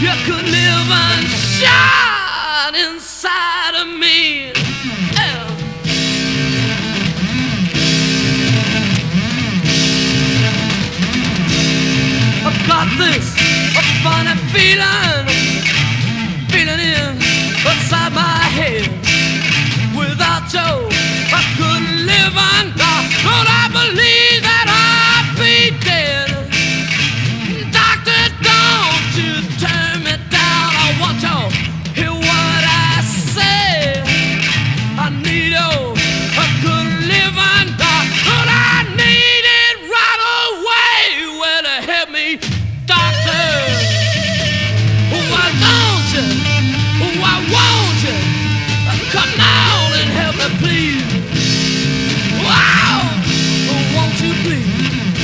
You could live and shine inside of me. I've got this funny feeling inside my head. Without you, I couldn't live and die. Don't I believe that I'd be dead? Doctor, don't you turn me down. I want you to hear what I say. I need you, I couldn't live and die. But I need it right away. Well, help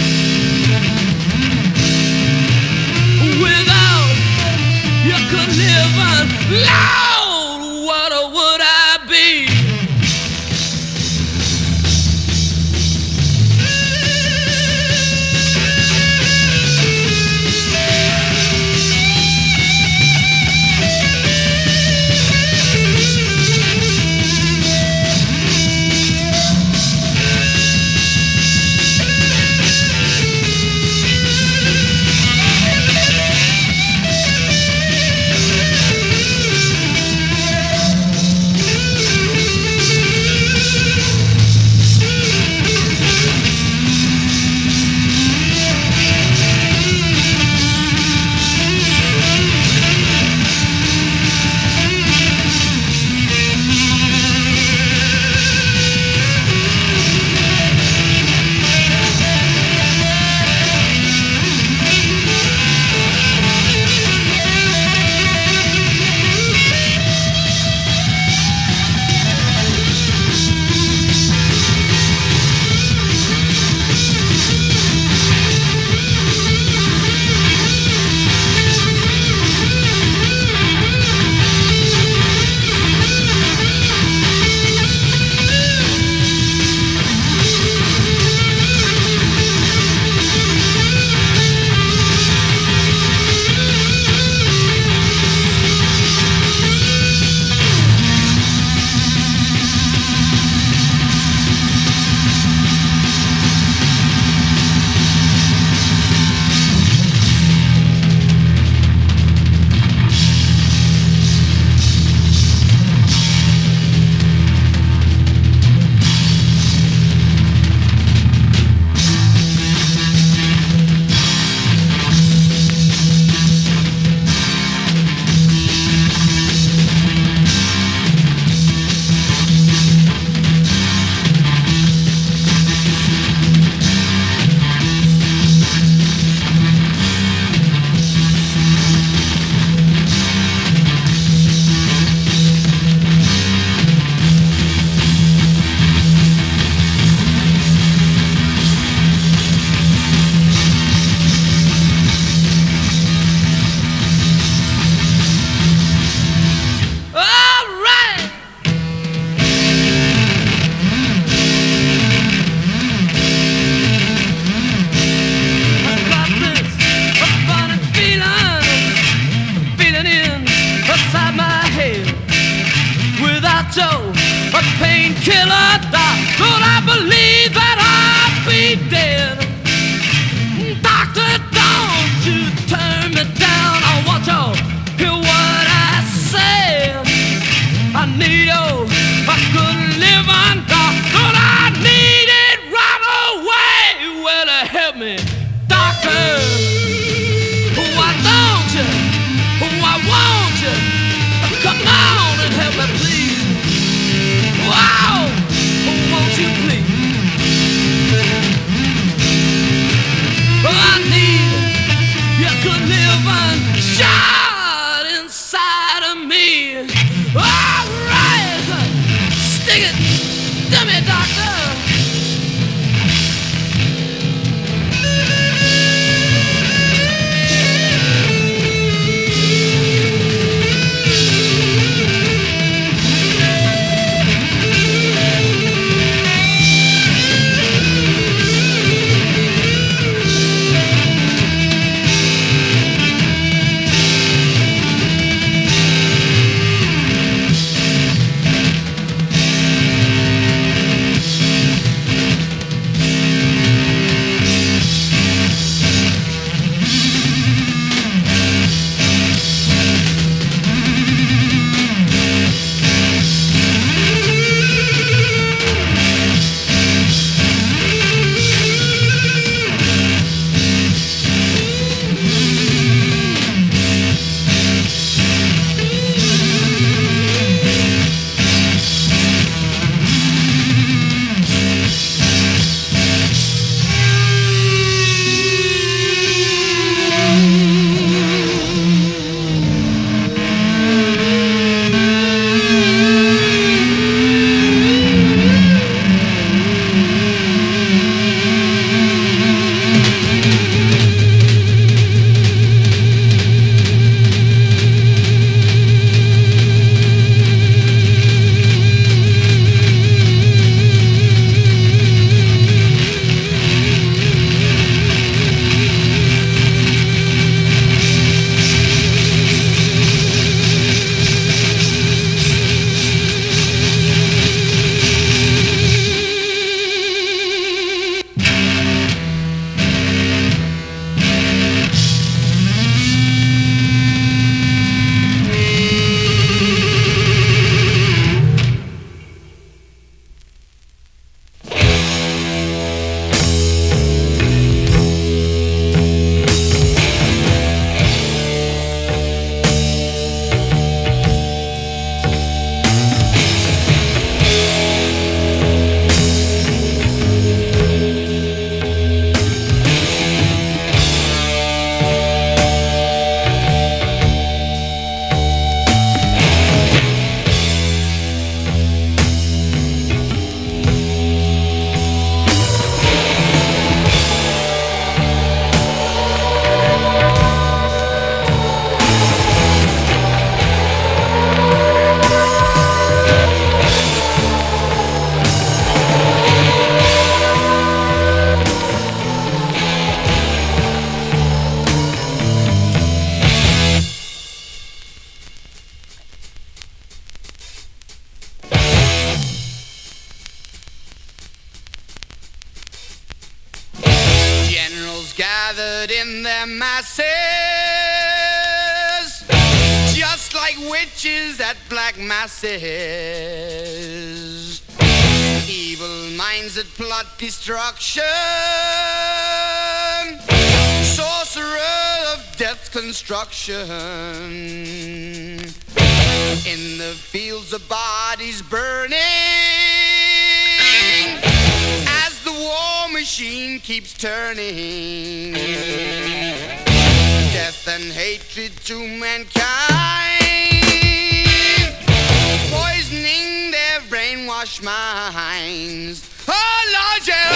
me, doctor. Oh, I want you. Oh, I want you. Come on and help me, please. Lord, what would I be? A painkiller doc, could I believe that I'd be dead? Doctor, don't you turn me down. I want you to hear what I say. I need you, I couldn't live and die. But I need it right away. Well, help me, doctor. Oh, I want you. Oh, I want you. Come on and help me, please. Wow! Oh, won't you please? put in their masses, just like witches at black masses. Evil minds that plot destruction, sorcerer of death's construction. In the fields of bodies burning, as the war machine keeps turning. Death and hatred to mankind, poisoning their brainwashed minds. Oh, Lord, yeah.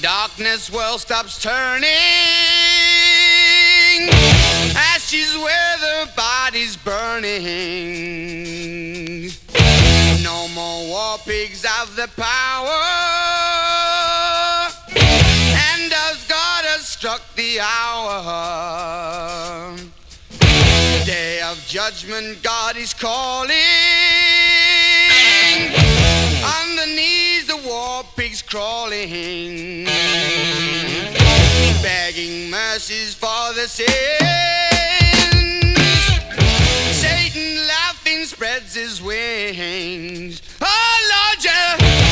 Darkness world stops turning, ashes where the body's burning. No more war pigs have the power, and as God has struck the hour, day of judgment God is calling. Underneath war pigs crawling, begging mercies for the sins. Satan laughing spreads his wings. Oh, Lord, yeah.